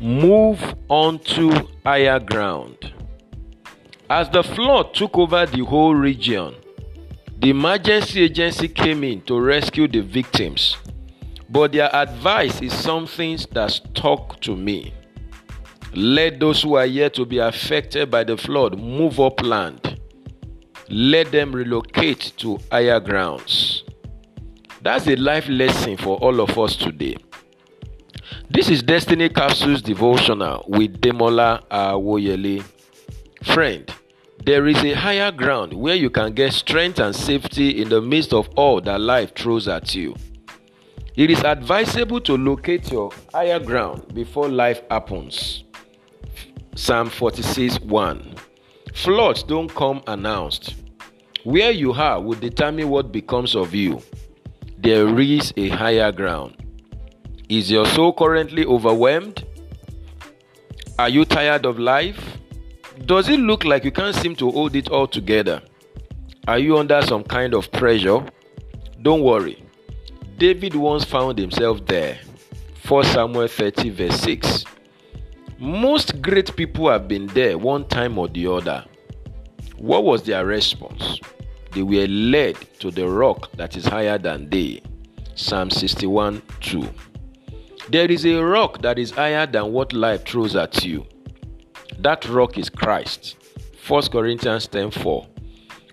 move onto higher ground. As the flood took over the whole region, the emergency agency came in to rescue the victims, but their advice is something that stuck to me. Let those who are yet to be affected by the flood move upland. Let them relocate to higher grounds. That's a life lesson for all of us today. This is Destiny Capsule's devotional with Demola Awoyeli. Friend, there is a higher ground where you can get strength and safety in the midst of all that life throws at you. It is advisable to locate your higher ground before life happens. Psalm 46:1. Floods don't come unannounced. Where you are will determine what becomes of you. There is a higher ground. Is your soul currently overwhelmed? Are you tired of life? Does it look like you can't seem to hold it all together? Are you under some kind of pressure? Don't worry. David once found himself there. 1 Samuel 30 verse 6. Most great people have been there one time or the other. What was their response? They were led to the rock that is higher than they. Psalm 61:2. There is a rock that is higher than what life throws at you. That rock is Christ. 1 Corinthians 10:4.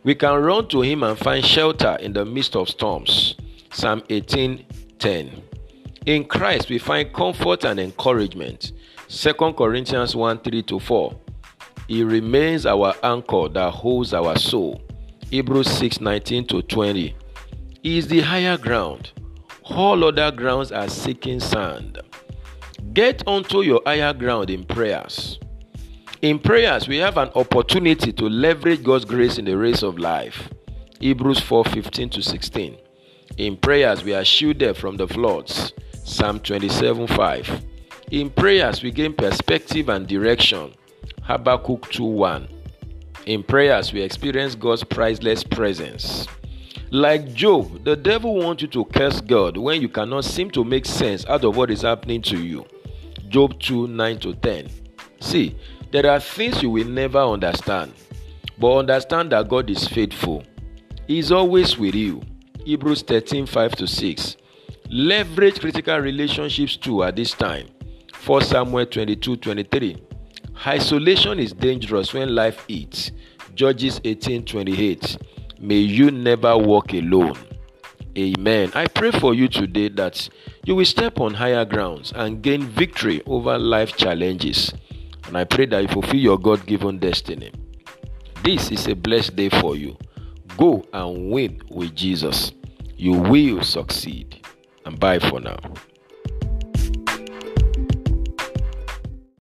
We can run to him and find shelter in the midst of storms. Psalm 18:10. In Christ we find comfort and encouragement. 2 Corinthians 1:3-4. He remains our anchor that holds our soul. Hebrews 6:19-20. He is the higher ground. All other grounds are sinking sand. Get onto your higher ground in prayers. In prayers, we have an opportunity to leverage God's grace in the race of life. Hebrews 4:15-16. In prayers, we are shielded from the floods. Psalm 27:5. In prayers, we gain perspective and direction. Habakkuk 2:1. In prayers, we experience God's priceless presence. Like Job, the devil wants you to curse God when you cannot seem to make sense out of what is happening to you. Job 2:9-10. See, there are things you will never understand, but understand that God is faithful. He is always with you. Hebrews 13:5-6. Leverage critical relationships too at this time. 1 Samuel 22:23. Isolation is dangerous when life eats. Judges 18:28. May you never walk alone. Amen. I pray for you today that you will step on higher grounds and gain victory over life challenges. And I pray that you fulfill your God-given destiny. This is a blessed day for you. Go and win with Jesus. You will succeed. And bye for now.